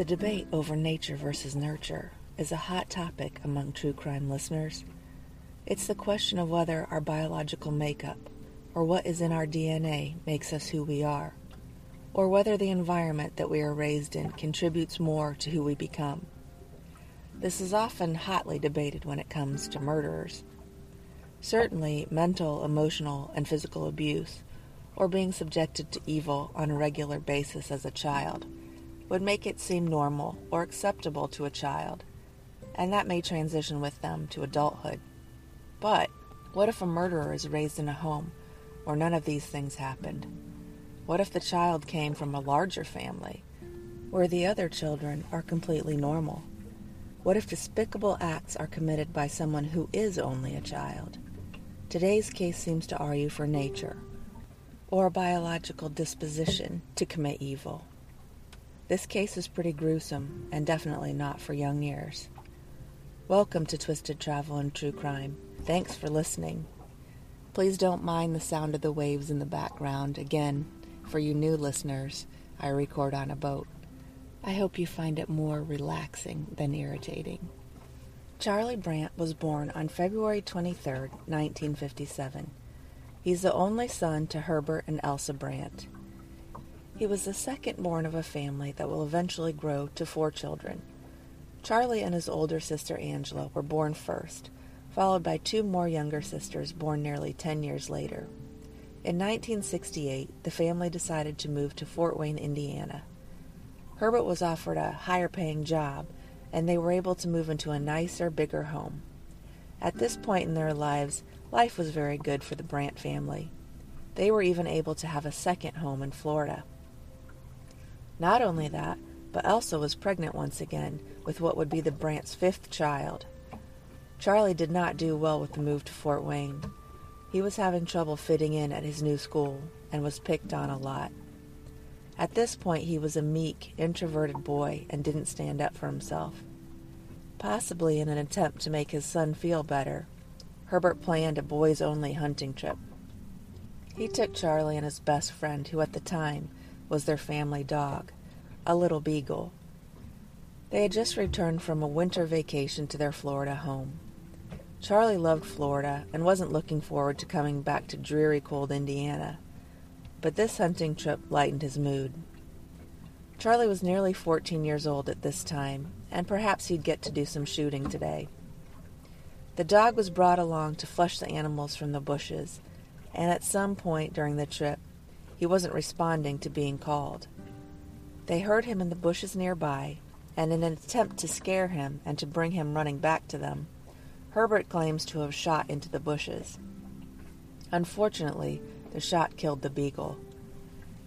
The debate over nature versus nurture is a hot topic among true crime listeners. It's the question of whether our biological makeup, or what is in our DNA, makes us who we are, or whether the environment that we are raised in contributes more to who we become. This is often hotly debated when it comes to murderers. Certainly, mental, emotional, and physical abuse, or being subjected to evil on a regular basis as a child, would make it seem normal or acceptable to a child, and that may transition with them to adulthood. But what if a murderer is raised in a home where none of these things happened? What if the child came from a larger family where the other children are completely normal? What if despicable acts are committed by someone who is only a child? Today's case seems to argue for nature, or a biological disposition to commit evil. This case is pretty gruesome and definitely not for young ears. Welcome to Twisted Travel and True Crime. Thanks for listening. Please don't mind the sound of the waves in the background. Again, for you new listeners, I record on a boat. I hope you find it more relaxing than irritating. Charlie Brandt was born on February 23, 1957. He's the only son to Herbert and Elsa Brandt. He was the second born of a family that will eventually grow to four children. Charlie and his older sister Angela were born first, followed by two more younger sisters born nearly 10 years later. In 1968, the family decided to move to Fort Wayne, Indiana. Herbert was offered a higher-paying job, and they were able to move into a nicer, bigger home. At this point in their lives, life was very good for the Brandt family. They were even able to have a second home in Florida. Not only that, but Elsa was pregnant once again with what would be the Brandt's fifth child. Charlie did not do well with the move to Fort Wayne. He was having trouble fitting in at his new school and was picked on a lot. At this point, he was a meek, introverted boy and didn't stand up for himself. Possibly in an attempt to make his son feel better, Herbert planned a boys-only hunting trip. He took Charlie and his best friend, who at the time was their family dog, a little beagle. They had just returned from a winter vacation to their Florida home. Charlie loved Florida and wasn't looking forward to coming back to dreary, cold Indiana, but this hunting trip lightened his mood. Charlie was nearly 14 years old at this time, and perhaps he'd get to do some shooting today. The dog was brought along to flush the animals from the bushes, and at some point during the trip, he wasn't responding to being called. They heard him in the bushes nearby, and in an attempt to scare him and to bring him running back to them, Herbert claims to have shot into the bushes. Unfortunately, the shot killed the beagle.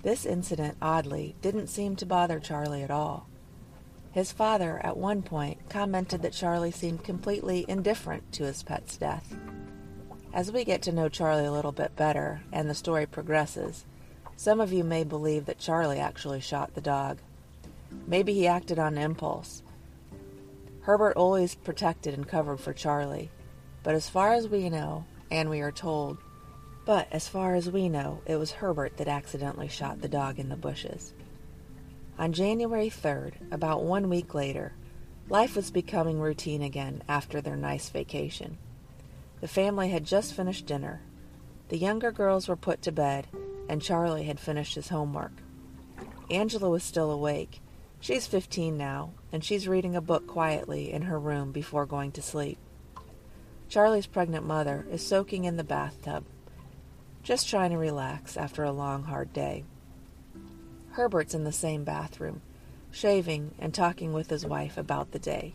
This incident, oddly, didn't seem to bother Charlie at all. His father, at one point, commented that Charlie seemed completely indifferent to his pet's death. As we get to know Charlie a little bit better, and the story progresses, some of you may believe that Charlie actually shot the dog. Maybe he acted on impulse. Herbert always protected and covered for Charlie, but as far as we know, it was Herbert that accidentally shot the dog in the bushes. On January 3rd, about 1 week later, life was becoming routine again after their nice vacation. The family had just finished dinner. The younger girls were put to bed, and Charlie had finished his homework. Angela was still awake. She's 15 now, and she's reading a book quietly in her room before going to sleep. Charlie's pregnant mother is soaking in the bathtub, just trying to relax after a long, hard day. Herbert's in the same bathroom, shaving and talking with his wife about the day.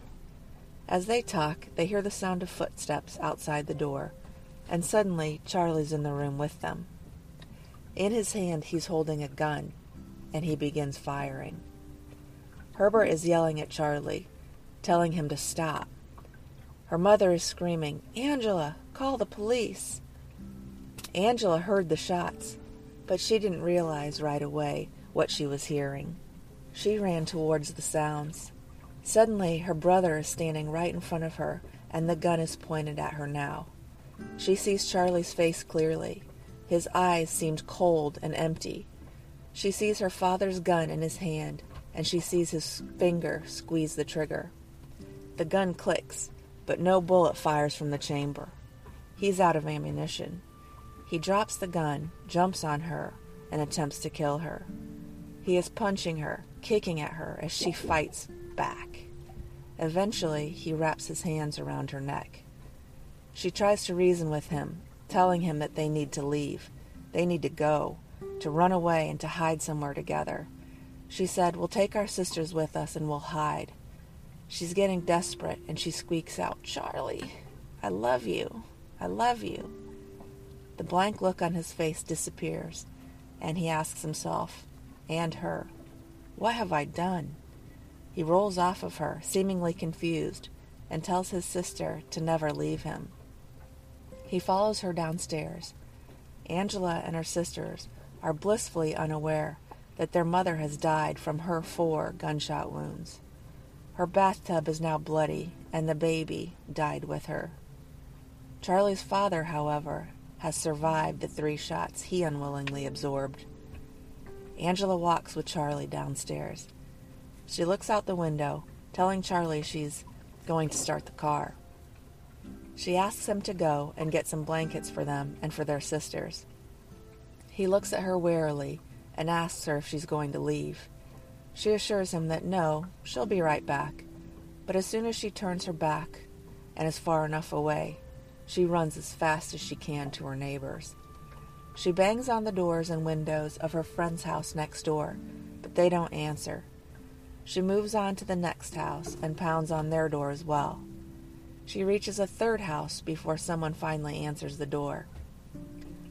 As they talk, they hear the sound of footsteps outside the door, and suddenly Charlie's in the room with them. In his hand, he's holding a gun, and he begins firing. Herbert is yelling at Charlie, telling him to stop. Her mother is screaming, "Angela, call the police!" Angela heard the shots, but she didn't realize right away what she was hearing. She ran towards the sounds. Suddenly, her brother is standing right in front of her, and the gun is pointed at her now. She sees Charlie's face clearly. His eyes seemed cold and empty. She sees her father's gun in his hand, and she sees his finger squeeze the trigger. The gun clicks, but no bullet fires from the chamber. He's out of ammunition. He drops the gun, jumps on her, and attempts to kill her. He is punching her, kicking at her as she fights back. Eventually, he wraps his hands around her neck. She tries to reason with him, telling him that they need to leave. They need to go, to run away and to hide somewhere together. She said, "We'll take our sisters with us and we'll hide." She's getting desperate and she squeaks out, "Charlie, I love you. I love you." The blank look on his face disappears, and he asks himself, and her, "What have I done?" He rolls off of her, seemingly confused, and tells his sister to never leave him. He follows her downstairs. Angela and her sisters are blissfully unaware that their mother has died from her 4 gunshot wounds. Her bathtub is now bloody, and the baby died with her. Charlie's father, however, has survived the 3 shots he unwillingly absorbed. Angela walks with Charlie downstairs. She looks out the window, telling Charlie she's going to start the car. She asks him to go and get some blankets for them and for their sisters. He looks at her warily and asks her if she's going to leave. She assures him that no, she'll be right back. But as soon as she turns her back and is far enough away, she runs as fast as she can to her neighbors. She bangs on the doors and windows of her friend's house next door, but they don't answer. She moves on to the next house and pounds on their door as well. She reaches a 3rd house before someone finally answers the door.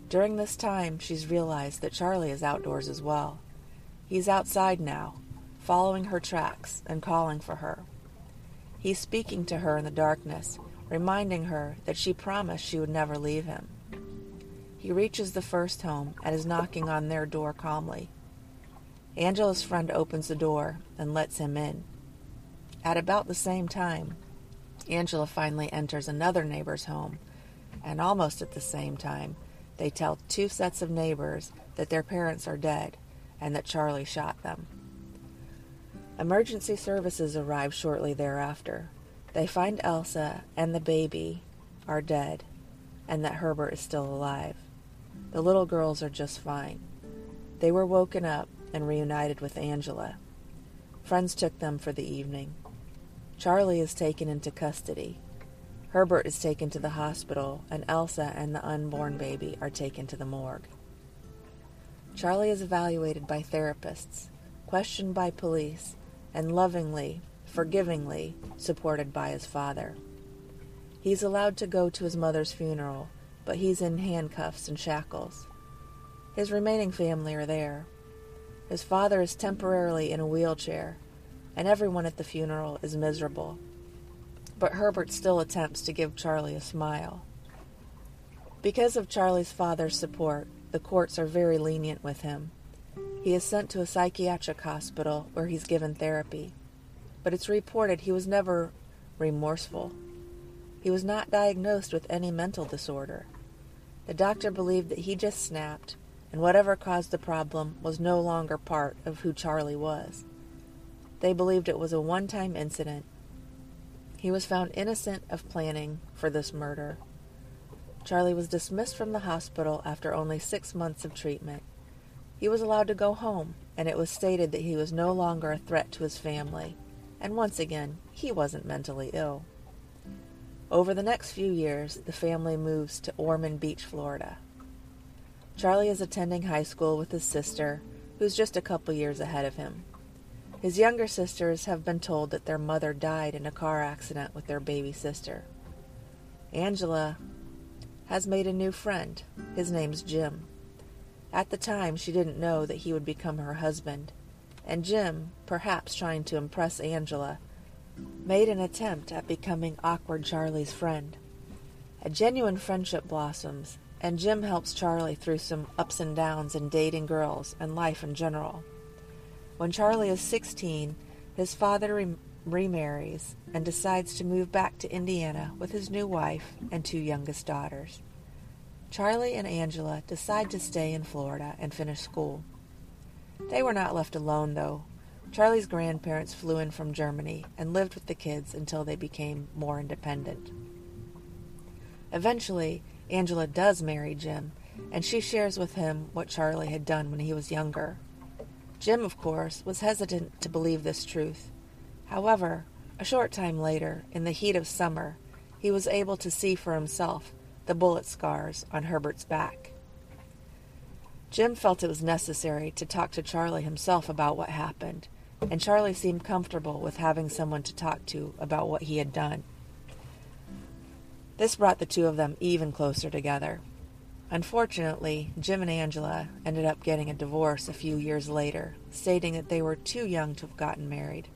During this time, she's realized that Charlie is outdoors as well. He's outside now, following her tracks and calling for her. He's speaking to her in the darkness, reminding her that she promised she would never leave him. He reaches the first home and is knocking on their door calmly. Angela's friend opens the door and lets him in. At about the same time, Angela finally enters another neighbor's home, and almost at the same time, they tell 2 sets of neighbors that their parents are dead and that Charlie shot them. Emergency services arrive shortly thereafter. They find Elsa and the baby are dead, and that Herbert is still alive. The little girls are just fine. They were woken up and reunited with Angela. Friends took them for the evening. Charlie is taken into custody. Herbert is taken to the hospital, and Elsa and the unborn baby are taken to the morgue. Charlie is evaluated by therapists, questioned by police, and lovingly, forgivingly supported by his father. He's allowed to go to his mother's funeral, but he's in handcuffs and shackles. His remaining family are there. His father is temporarily in a wheelchair, and everyone at the funeral is miserable. But Herbert still attempts to give Charlie a smile. Because of Charlie's father's support, the courts are very lenient with him. He is sent to a psychiatric hospital where he's given therapy. But it's reported he was never remorseful. He was not diagnosed with any mental disorder. The doctor believed that he just snapped, and whatever caused the problem was no longer part of who Charlie was. They believed it was a one-time incident. He was found innocent of planning for this murder. Charlie was dismissed from the hospital after only 6 months of treatment. He was allowed to go home, and it was stated that he was no longer a threat to his family. And once again, he wasn't mentally ill. Over the next few years, the family moves to Ormond Beach, Florida. Charlie is attending high school with his sister, who's just a couple years ahead of him. His younger sisters have been told that their mother died in a car accident with their baby sister. Angela has made a new friend. His name's Jim. At the time, she didn't know that he would become her husband. And Jim, perhaps trying to impress Angela, made an attempt at becoming awkward Charlie's friend. A genuine friendship blossoms, and Jim helps Charlie through some ups and downs in dating girls and life in general. When Charlie is 16, his father remarries and decides to move back to Indiana with his new wife and 2 youngest daughters. Charlie and Angela decide to stay in Florida and finish school. They were not left alone, though. Charlie's grandparents flew in from Germany and lived with the kids until they became more independent. Eventually, Angela does marry Jim, and she shares with him what Charlie had done when he was younger. Jim, of course, was hesitant to believe this truth. However, a short time later, in the heat of summer, he was able to see for himself the bullet scars on Herbert's back. Jim felt it was necessary to talk to Charlie himself about what happened, and Charlie seemed comfortable with having someone to talk to about what he had done. This brought the two of them even closer together. Unfortunately, Jim and Angela ended up getting a divorce a few years later, stating that they were too young to have gotten married.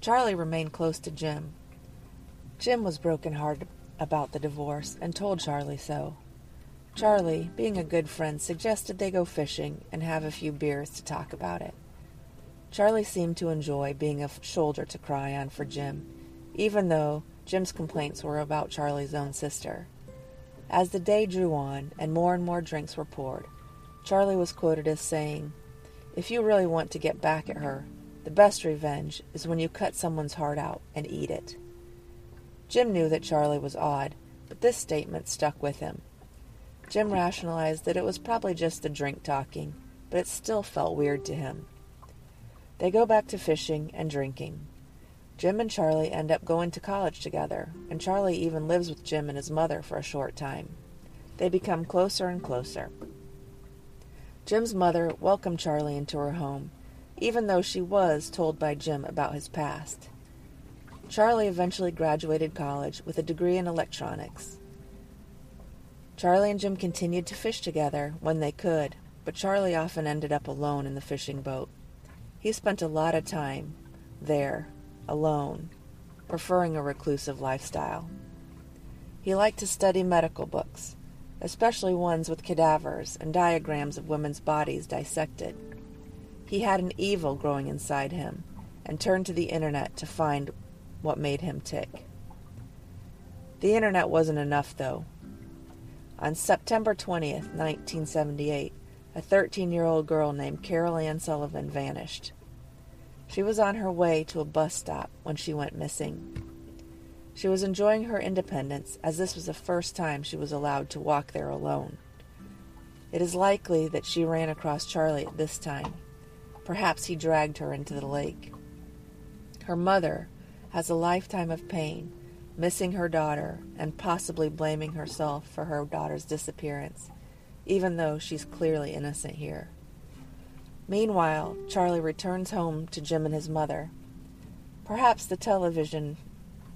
Charlie remained close to Jim. Jim was brokenhearted about the divorce and told Charlie so. Charlie, being a good friend, suggested they go fishing and have a few beers to talk about it. Charlie seemed to enjoy being a shoulder to cry on for Jim, even though Jim's complaints were about Charlie's own sister. As the day drew on and more drinks were poured, Charlie was quoted as saying, "If you really want to get back at her, the best revenge is when you cut someone's heart out and eat it." Jim knew that Charlie was odd, but this statement stuck with him. Jim rationalized that it was probably just the drink talking, but it still felt weird to him. They go back to fishing and drinking. Jim and Charlie end up going to college together, and Charlie even lives with Jim and his mother for a short time. They become closer and closer. Jim's mother welcomed Charlie into her home, even though she was told by Jim about his past. Charlie eventually graduated college with a degree in electronics. Charlie and Jim continued to fish together when they could, but Charlie often ended up alone in the fishing boat. He spent a lot of time there, alone, preferring a reclusive lifestyle. He liked to study medical books, especially ones with cadavers and diagrams of women's bodies dissected. He had an evil growing inside him and turned to the internet to find what made him tick. The internet wasn't enough, though. On September 20th, 1978, a 13-year-old girl named Carol Ann Sullivan vanished. She was on her way to a bus stop when she went missing. She was enjoying her independence, as this was the first time she was allowed to walk there alone. It is likely that she ran across Charlie at this time. Perhaps he dragged her into the lake. Her mother has a lifetime of pain, missing her daughter and possibly blaming herself for her daughter's disappearance, even though she's clearly innocent here. Meanwhile, Charlie returns home to Jim and his mother. Perhaps the television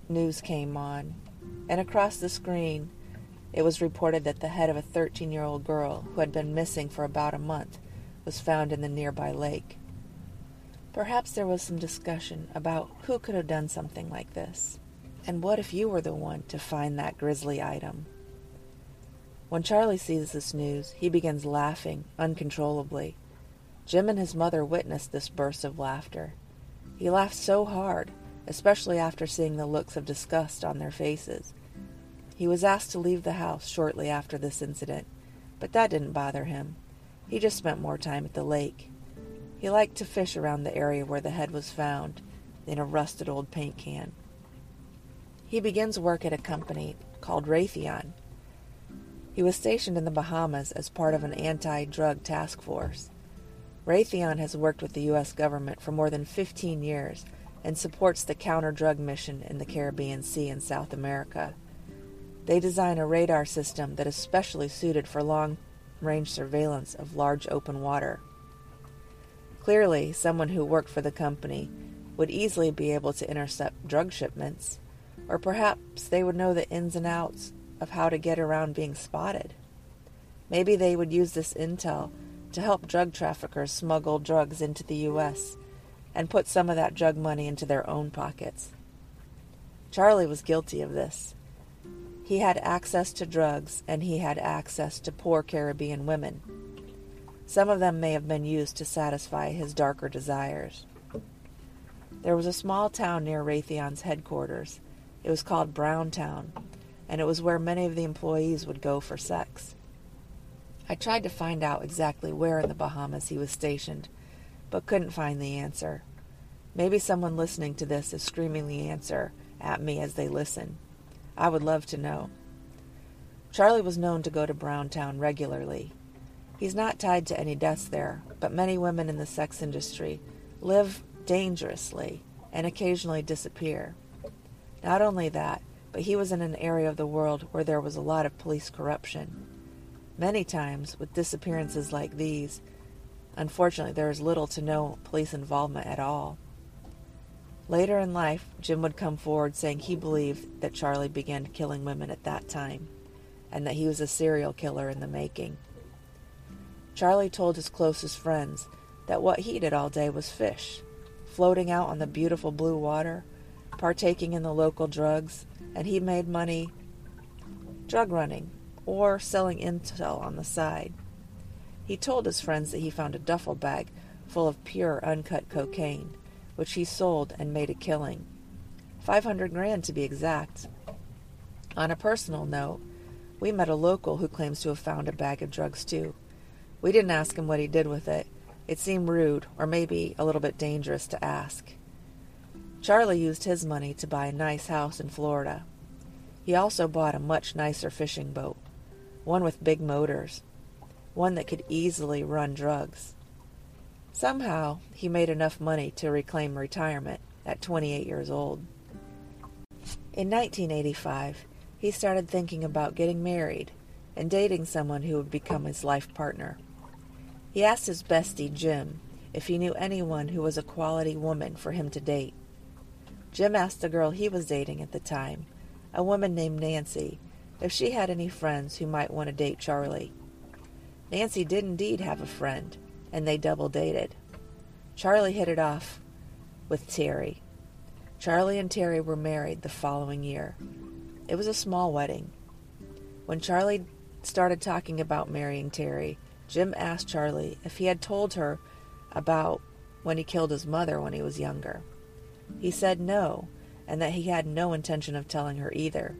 news came on, and across the screen it was reported that the head of a 13-year-old girl who had been missing for about a month was found in the nearby lake. Perhaps there was some discussion about who could have done something like this, and what if you were the one to find that grisly item? When Charlie sees this news, he begins laughing uncontrollably. Jim and his mother witnessed this burst of laughter. He laughed so hard, especially after seeing the looks of disgust on their faces. He was asked to leave the house shortly after this incident, but that didn't bother him. He just spent more time at the lake. He liked to fish around the area where the head was found, in a rusted old paint can. He begins work at a company called Raytheon. He was stationed in the Bahamas as part of an anti-drug task force. Raytheon has worked with the U.S. government for more than 15 years and supports the counter-drug mission in the Caribbean Sea and South America. They design a radar system that is specially suited for long-range surveillance of large open water. Clearly, someone who worked for the company would easily be able to intercept drug shipments, or perhaps they would know the ins and outs of how to get around being spotted. Maybe they would use this intel to help drug traffickers smuggle drugs into the U.S. and put some of that drug money into their own pockets. Charlie was guilty of this. He had access to drugs, and he had access to poor Caribbean women. Some of them may have been used to satisfy his darker desires. There was a small town near Raytheon's headquarters. It was called Brown Town, and it was where many of the employees would go for sex. I tried to find out exactly where in the Bahamas he was stationed, but couldn't find the answer. Maybe someone listening to this is screaming the answer at me as they listen. I would love to know. Charlie was known to go to Brown Town regularly. He's not tied to any deaths there, but many women in the sex industry live dangerously and occasionally disappear. Not only that, but he was in an area of the world where there was a lot of police corruption. Many times, with disappearances like these, unfortunately there is little to no police involvement at all. Later in life, Jim would come forward saying he believed that Charlie began killing women at that time, and that he was a serial killer in the making. Charlie told his closest friends that what he did all day was fish, floating out on the beautiful blue water, partaking in the local drugs, and he made money drug running or selling intel on the side. He told his friends that he found a duffel bag full of pure uncut cocaine, which he sold and made a killing. 500 grand to be exact. On a personal note, we met a local who claims to have found a bag of drugs too. We didn't ask him what he did with it. It seemed rude, or maybe a little bit dangerous to ask. Charlie used his money to buy a nice house in Florida. He also bought a much nicer fishing boat, one with big motors, one that could easily run drugs. Somehow, he made enough money to reclaim retirement at 28 years old. In 1985, he started thinking about getting married and dating someone who would become his life partner. He asked his bestie, Jim, if he knew anyone who was a quality woman for him to date. Jim asked the girl he was dating at the time, a woman named Nancy, if she had any friends who might want to date Charlie. Nancy did indeed have a friend, and they double dated. Charlie hit it off with Terry. Charlie and Terry were married the following year. It was a small wedding. When Charlie started talking about marrying Terry, Jim asked Charlie if he had told her about when he killed his mother when he was younger. He said no, and that he had no intention of telling her either.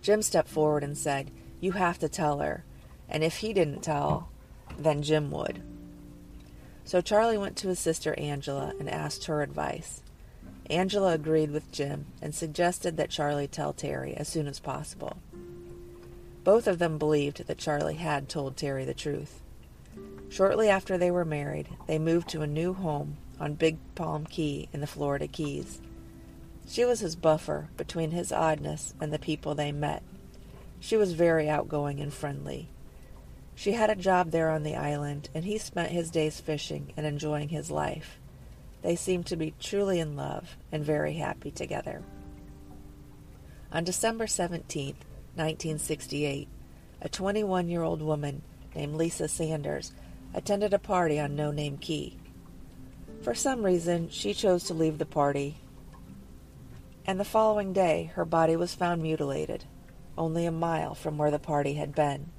Jim stepped forward and said, "You have to tell her," and if he didn't tell, then Jim would. So Charlie went to his sister Angela and asked her advice. Angela agreed with Jim and suggested that Charlie tell Terry as soon as possible. Both of them believed that Charlie had told Terry the truth. Shortly after they were married, they moved to a new home on Big Palm Key in the Florida Keys. She was his buffer between his oddness and the people they met. She was very outgoing and friendly. She had a job there on the island, and he spent his days fishing and enjoying his life. They seemed to be truly in love and very happy together. On December 17, 1968, a 21-year-old woman named Lisa Sanders attended a party on No Name Key. For some reason, she chose to leave the party, and the following day, her body was found mutilated, only a mile from where the party had been.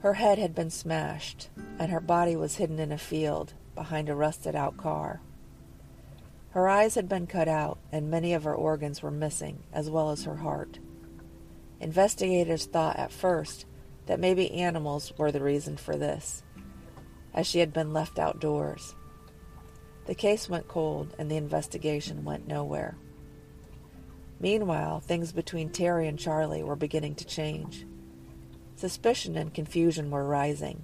Her head had been smashed, and her body was hidden in a field behind a rusted-out car. Her eyes had been cut out, and many of her organs were missing, as well as her heart. Investigators thought at first that maybe animals were the reason for this, as she had been left outdoors. The case went cold, and the investigation went nowhere. Meanwhile, things between Terry and Charlie were beginning to change. Suspicion and confusion were rising.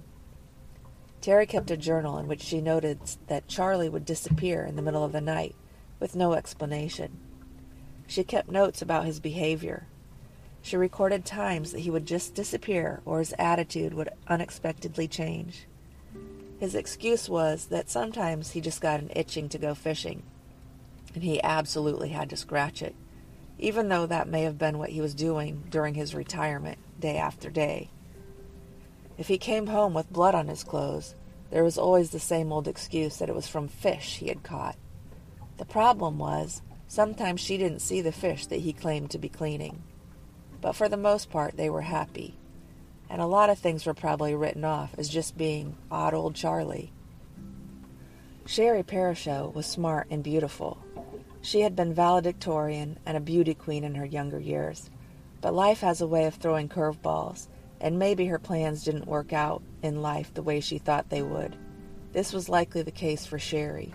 Terry kept a journal in which she noted that Charlie would disappear in the middle of the night with no explanation. She kept notes about his behavior. She recorded times that he would just disappear or his attitude would unexpectedly change. His excuse was that sometimes he just got an itching to go fishing, and he absolutely had to scratch it, even though that may have been what he was doing during his retirement day after day. If he came home with blood on his clothes, there was always the same old excuse that it was from fish he had caught. The problem was, sometimes she didn't see the fish that he claimed to be cleaning. But for the most part, they were happy, and a lot of things were probably written off as just being odd old Charlie. Sherry Perisho was smart and beautiful. She had been valedictorian and a beauty queen in her younger years, but life has a way of throwing curveballs, and maybe her plans didn't work out in life the way she thought they would. This was likely the case for Sherry.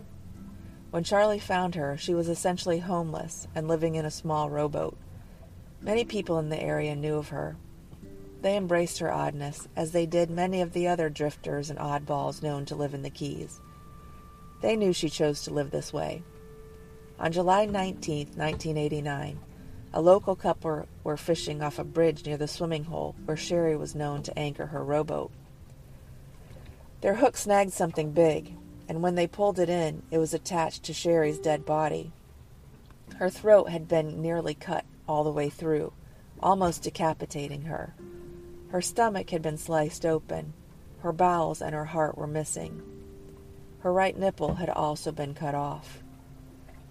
When Charlie found her, she was essentially homeless and living in a small rowboat. Many people in the area knew of her. They embraced her oddness, as they did many of the other drifters and oddballs known to live in the Keys. They knew she chose to live this way. On July 19, 1989, a local couple were fishing off a bridge near the swimming hole where Sherry was known to anchor her rowboat. Their hook snagged something big, and when they pulled it in, it was attached to Sherry's dead body. Her throat had been nearly cut all the way through, almost decapitating her. Her stomach had been sliced open. Her bowels and her heart were missing. Her right nipple had also been cut off.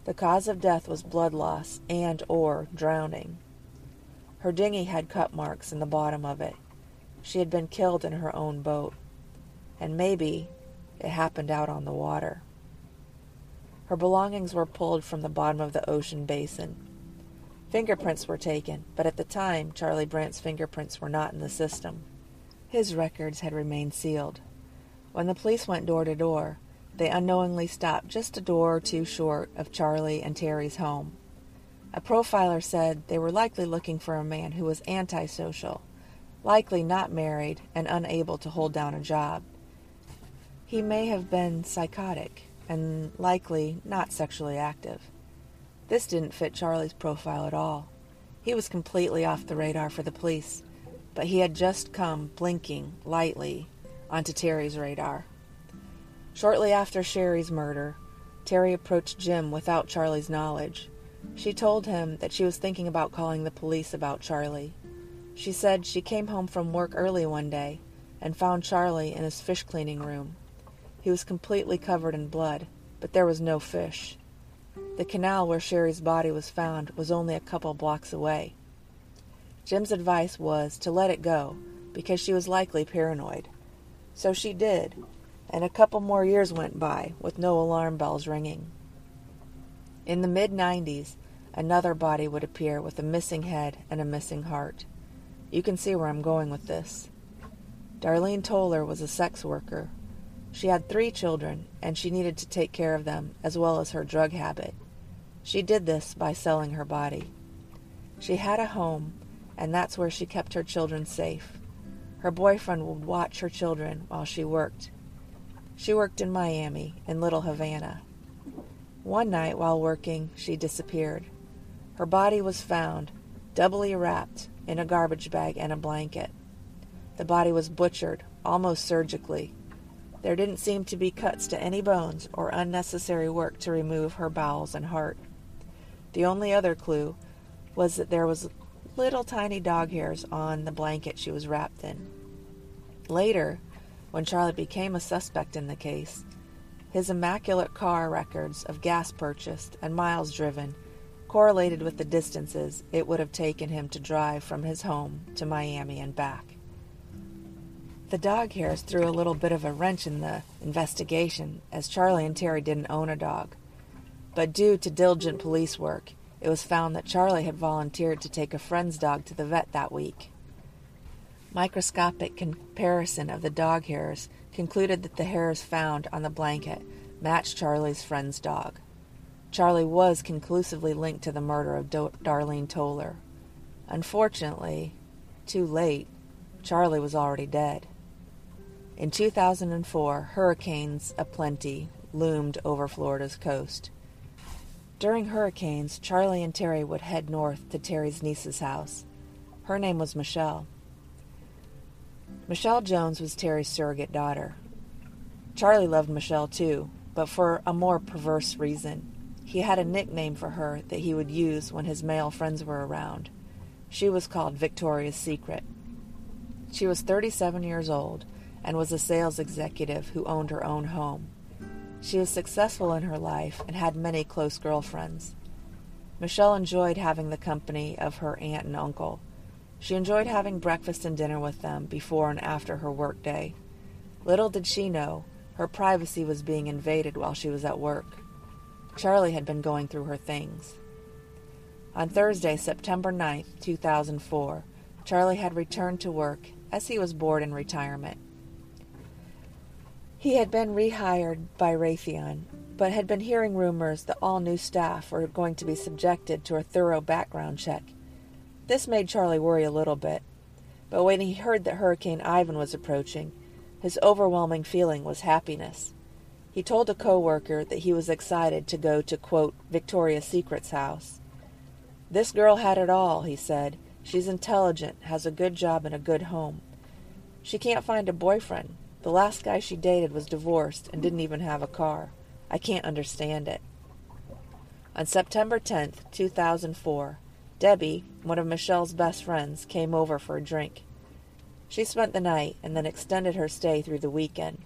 The cause of death was blood loss and/or drowning. Her dinghy had cut marks in the bottom of it. She had been killed in her own boat. And maybe it happened out on the water. Her belongings were pulled from the bottom of the ocean basin. Fingerprints were taken, but at the time, Charlie Brandt's fingerprints were not in the system. His records had remained sealed. When the police went door to door, they unknowingly stopped just a door or two short of Charlie and Terry's home. A profiler said they were likely looking for a man who was antisocial, likely not married and unable to hold down a job. He may have been psychotic and likely not sexually active. This didn't fit Charlie's profile at all. He was completely off the radar for the police, but he had just come, blinking lightly, onto Terry's radar. Shortly after Sherry's murder, Terry approached Jim without Charlie's knowledge. She told him that she was thinking about calling the police about Charlie. She said she came home from work early one day and found Charlie in his fish cleaning room. He was completely covered in blood, but there was no fish. The canal where Sherry's body was found was only a couple blocks away. Jim's advice was to let it go, because she was likely paranoid. So she did, and a couple more years went by with no alarm bells ringing. In the mid-90s, another body would appear with a missing head and a missing heart. You can see where I'm going with this. Darlene Toller was a sex worker. She had 3 children, and she needed to take care of them, as well as her drug habit. She did this by selling her body. She had a home, and that's where she kept her children safe. Her boyfriend would watch her children while she worked. She worked in Miami, in Little Havana. One night while working, she disappeared. Her body was found, doubly wrapped, in a garbage bag and a blanket. The body was butchered, almost surgically. There didn't seem to be cuts to any bones or unnecessary work to remove her bowels and heart. The only other clue was that there was little tiny dog hairs on the blanket she was wrapped in. Later, when Charlie became a suspect in the case, his immaculate car records of gas purchased and miles driven correlated with the distances it would have taken him to drive from his home to Miami and back. The dog hairs threw a little bit of a wrench in the investigation, as Charlie and Terry didn't own a dog. But due to diligent police work, it was found that Charlie had volunteered to take a friend's dog to the vet that week. Microscopic comparison of the dog hairs concluded that the hairs found on the blanket matched Charlie's friend's dog. Charlie was conclusively linked to the murder of Darlene Toller. Unfortunately, too late, Charlie was already dead. In 2004, hurricanes aplenty loomed over Florida's coast. During hurricanes, Charlie and Terry would head north to Terry's niece's house. Her name was Michelle. Michelle Jones was Terry's surrogate daughter. Charlie loved Michelle too, but for a more perverse reason. He had a nickname for her that he would use when his male friends were around. She was called Victoria's Secret. She was 37 years old and was a sales executive who owned her own home. She was successful in her life and had many close girlfriends. Michelle enjoyed having the company of her aunt and uncle. She enjoyed having breakfast and dinner with them before and after her work day. Little did she know, her privacy was being invaded while she was at work. Charlie had been going through her things. On Thursday, September 9, 2004, Charlie had returned to work as he was bored in retirement. He had been rehired by Raytheon, but had been hearing rumors that all new staff were going to be subjected to a thorough background check. This made Charlie worry a little bit, but when he heard that Hurricane Ivan was approaching, his overwhelming feeling was happiness. He told a co-worker that he was excited to go to, quote, Victoria's Secret's house. "This girl had it all," he said. "She's intelligent, has a good job and a good home. She can't find a boyfriend. The last guy she dated was divorced and didn't even have a car. I can't understand it." On September 10th, 2004, Debbie, one of Michelle's best friends, came over for a drink. She spent the night and then extended her stay through the weekend.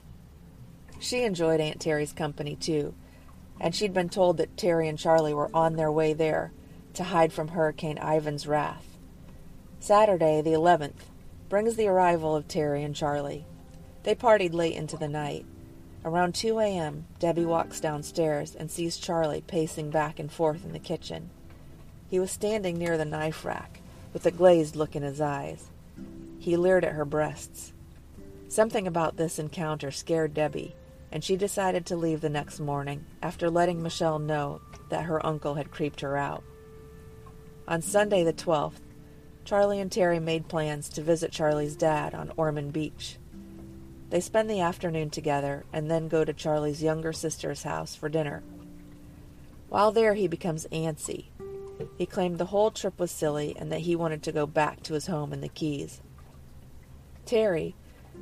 She enjoyed Aunt Terry's company, too, and she'd been told that Terry and Charlie were on their way there to hide from Hurricane Ivan's wrath. Saturday, the 11th, brings the arrival of Terry and Charlie. They partied late into the night. Around 2 a.m., Debbie walks downstairs and sees Charlie pacing back and forth in the kitchen. He was standing near the knife rack, with a glazed look in his eyes. He leered at her breasts. Something about this encounter scared Debbie, and she decided to leave the next morning after letting Michelle know that her uncle had creeped her out. On Sunday the 12th, Charlie and Terry made plans to visit Charlie's dad on Ormond Beach. They spend the afternoon together and then go to Charlie's younger sister's house for dinner. While there, he becomes antsy. He claimed the whole trip was silly and that he wanted to go back to his home in the Keys. Terry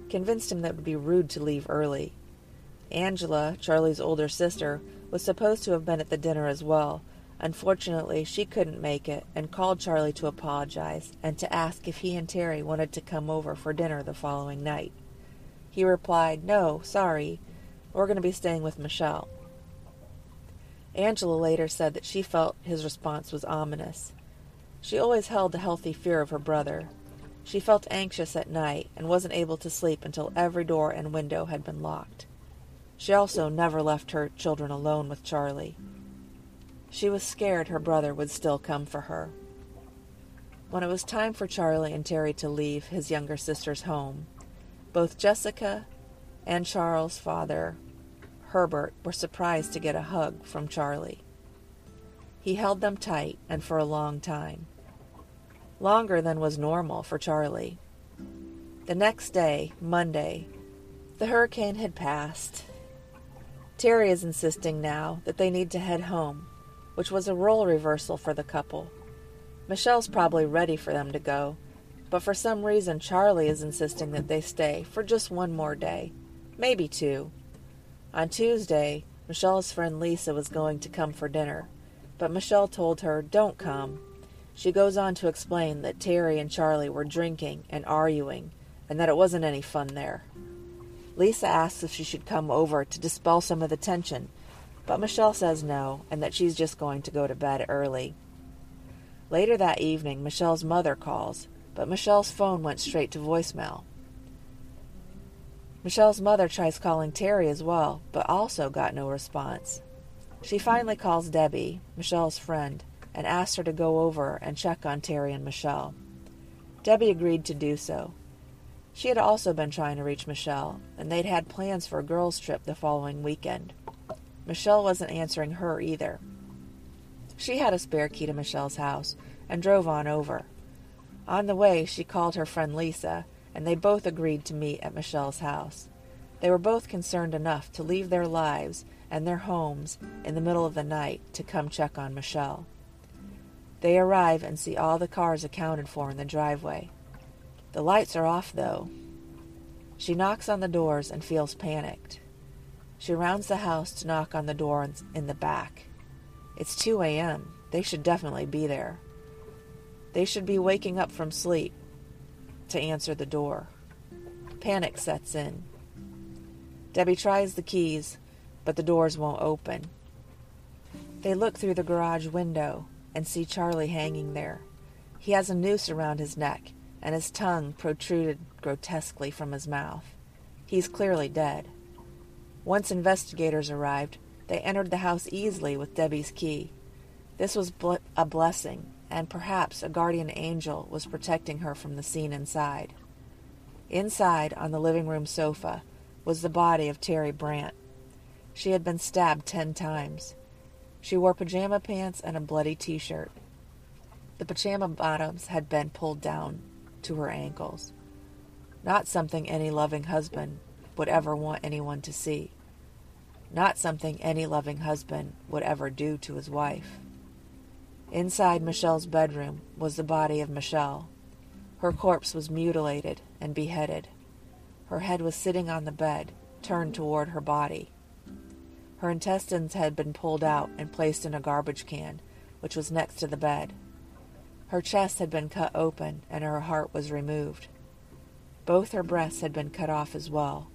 convinced him that it would be rude to leave early. Angela, Charlie's older sister, was supposed to have been at the dinner as well. Unfortunately, she couldn't make it and called Charlie to apologize and to ask if he and Terry wanted to come over for dinner the following night. He replied, "No, sorry, we're going to be staying with Michelle." Angela later said that she felt his response was ominous. She always held a healthy fear of her brother. She felt anxious at night and wasn't able to sleep until every door and window had been locked. She also never left her children alone with Charlie. She was scared her brother would still come for her. When it was time for Charlie and Terry to leave his younger sister's home, both Jessica and Charles' father, Herbert, were surprised to get a hug from Charlie. He held them tight and for a long time, longer than was normal for Charlie. The next day, Monday, the hurricane had passed. Terry is insisting now that they need to head home, which was a role reversal for the couple. Michelle's probably ready for them to go, but for some reason Charlie is insisting that they stay for just one more day, maybe two. On Tuesday, Michelle's friend Lisa was going to come for dinner, but Michelle told her, "Don't come." She goes on to explain that Terry and Charlie were drinking and arguing, and that it wasn't any fun there. Lisa asks if she should come over to dispel some of the tension, but Michelle says no, and that she's just going to go to bed early. Later that evening, Michelle's mother calls, but Michelle's phone went straight to voicemail. Michelle's mother tries calling Terry as well, but also got no response. She finally calls Debbie, Michelle's friend, and asked her to go over and check on Terry and Michelle. Debbie agreed to do so. She had also been trying to reach Michelle, and they'd had plans for a girls' trip the following weekend. Michelle wasn't answering her either. She had a spare key to Michelle's house and drove on over. On the way, she called her friend Lisa, and they both agreed to meet at Michelle's house. They were both concerned enough to leave their lives and their homes in the middle of the night to come check on Michelle. They arrive and see all the cars accounted for in the driveway. The lights are off, though. She knocks on the doors and feels panicked. She rounds the house to knock on the door in the back. It's 2 a.m. They should definitely be there. They should be waking up from sleep to answer the door. Panic sets in. Debbie tries the keys, but the doors won't open. They look through the garage window and see Charlie hanging there. He has a noose around his neck, and his tongue protruded grotesquely from his mouth. He's clearly dead. Once investigators arrived, they entered the house easily with Debbie's key. This was a blessing, and perhaps a guardian angel was protecting her from the scene inside. Inside, on the living room sofa, was the body of Terry Brandt. She had been stabbed 10 times. She wore pajama pants and a bloody T-shirt. The pajama bottoms had been pulled down to her ankles. Not something any loving husband would ever want anyone to see. Not something any loving husband would ever do to his wife. Inside Michelle's bedroom was the body of Michelle. Her corpse was mutilated and beheaded. Her head was sitting on the bed, turned toward her body. Her intestines had been pulled out and placed in a garbage can, which was next to the bed. Her chest had been cut open, and her heart was removed. Both her breasts had been cut off as well.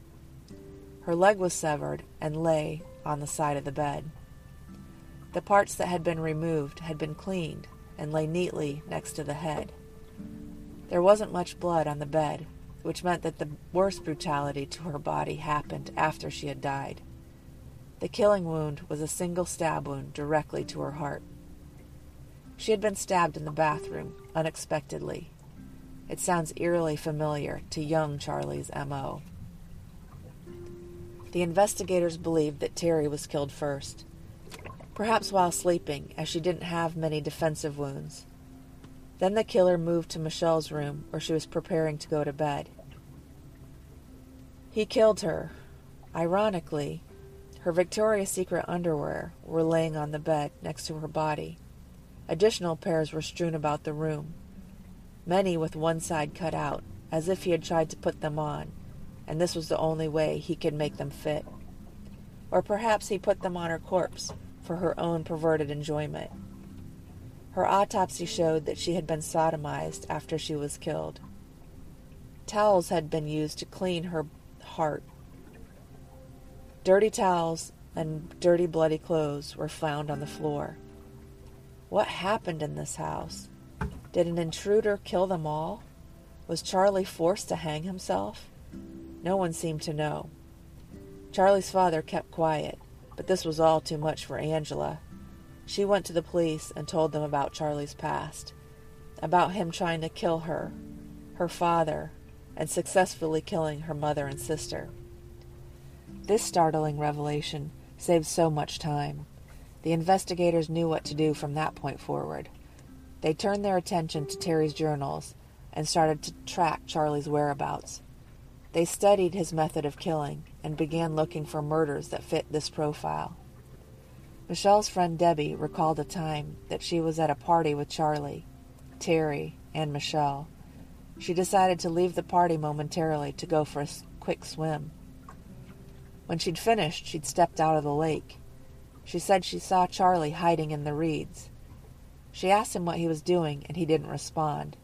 Her leg was severed and lay on the side of the bed. The parts that had been removed had been cleaned and lay neatly next to the head. There wasn't much blood on the bed, which meant that the worst brutality to her body happened after she had died. The killing wound was a single stab wound directly to her heart. She had been stabbed in the bathroom, unexpectedly. It sounds eerily familiar to young Charlie's M.O. The investigators believed that Terry was killed first, perhaps while sleeping, as she didn't have many defensive wounds. Then the killer moved to Michelle's room, where she was preparing to go to bed. He killed her. Ironically, her Victoria's Secret underwear were laying on the bed next to her body. Additional pairs were strewn about the room, many with one side cut out, as if he had tried to put them on, and this was the only way he could make them fit. Or perhaps he put them on her corpse for her own perverted enjoyment. Her autopsy showed that she had been sodomized after she was killed. Towels had been used to clean her heart. Dirty towels and dirty bloody clothes were found on the floor. What happened in this house? Did an intruder kill them all? Was Charlie forced to hang himself? No one seemed to know. Charlie's father kept quiet, but this was all too much for Angela. She went to the police and told them about Charlie's past, about him trying to kill her, her father, and successfully killing her mother and sister. This startling revelation saved so much time. The investigators knew what to do from that point forward. They turned their attention to Terry's journals and started to track Charlie's whereabouts. They studied his method of killing and began looking for murders that fit this profile. Michelle's friend Debbie recalled a time that she was at a party with Charlie, Terry, and Michelle. She decided to leave the party momentarily to go for a quick swim. When she'd finished, she'd stepped out of the lake. She said she saw Charlie hiding in the reeds. She asked him what he was doing, and he didn't respond.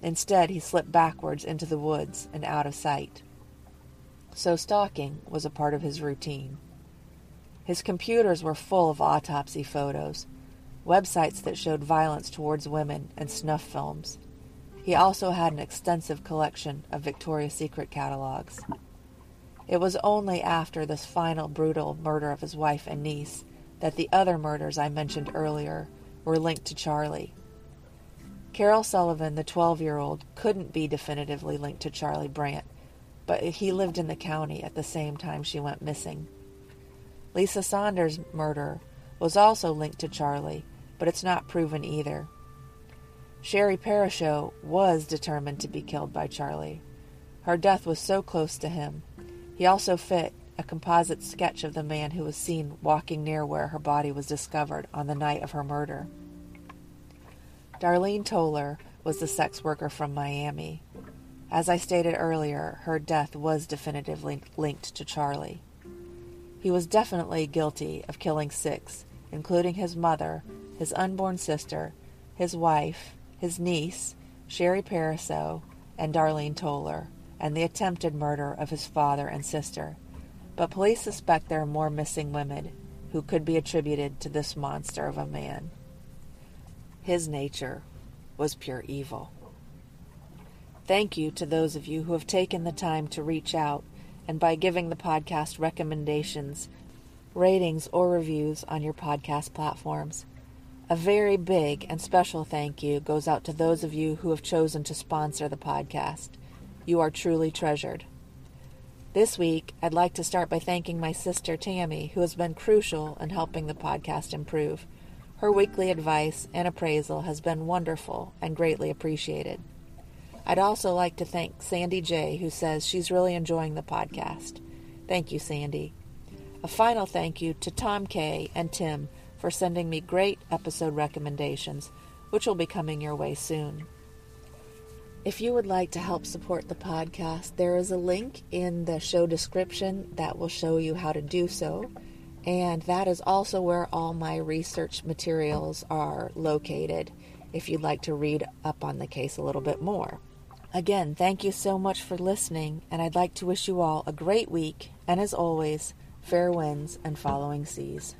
Instead, he slipped backwards into the woods and out of sight. So stalking was a part of his routine. His computers were full of autopsy photos, websites that showed violence towards women, and snuff films. He also had an extensive collection of Victoria's Secret catalogs. It was only after this final brutal murder of his wife and niece that the other murders I mentioned earlier were linked to Charlie. Carol Sullivan, the 12-year-old, couldn't be definitively linked to Charlie Brandt, but he lived in the county at the same time she went missing. Lisa Sanders' murder was also linked to Charlie, but it's not proven either. Sherry Perisho was determined to be killed by Charlie. Her death was so close to him. He also fit a composite sketch of the man who was seen walking near where her body was discovered on the night of her murder. Darlene Toller was the sex worker from Miami. As I stated earlier, her death was definitively linked to Charlie. He was definitely guilty of killing 6, including his mother, his unborn sister, his wife, his niece, Sherry Perisho, and Darlene Toller, and the attempted murder of his father and sister. But police suspect there are more missing women who could be attributed to this monster of a man. His nature was pure evil. Thank you to those of you who have taken the time to reach out and by giving the podcast recommendations, ratings, or reviews on your podcast platforms. A very big and special thank you goes out to those of you who have chosen to sponsor the podcast. You are truly treasured. This week, I'd like to start by thanking my sister, Tammy, who has been crucial in helping the podcast improve. Her weekly advice and appraisal has been wonderful and greatly appreciated. I'd also like to thank Sandy J., who says she's really enjoying the podcast. Thank you, Sandy. A final thank you to Tom K. and Tim for sending me great episode recommendations, which will be coming your way soon. If you would like to help support the podcast, there is a link in the show description that will show you how to do so. And that is also where all my research materials are located, if you'd like to read up on the case a little bit more. Again, thank you so much for listening, and I'd like to wish you all a great week, and as always, fair winds and following seas.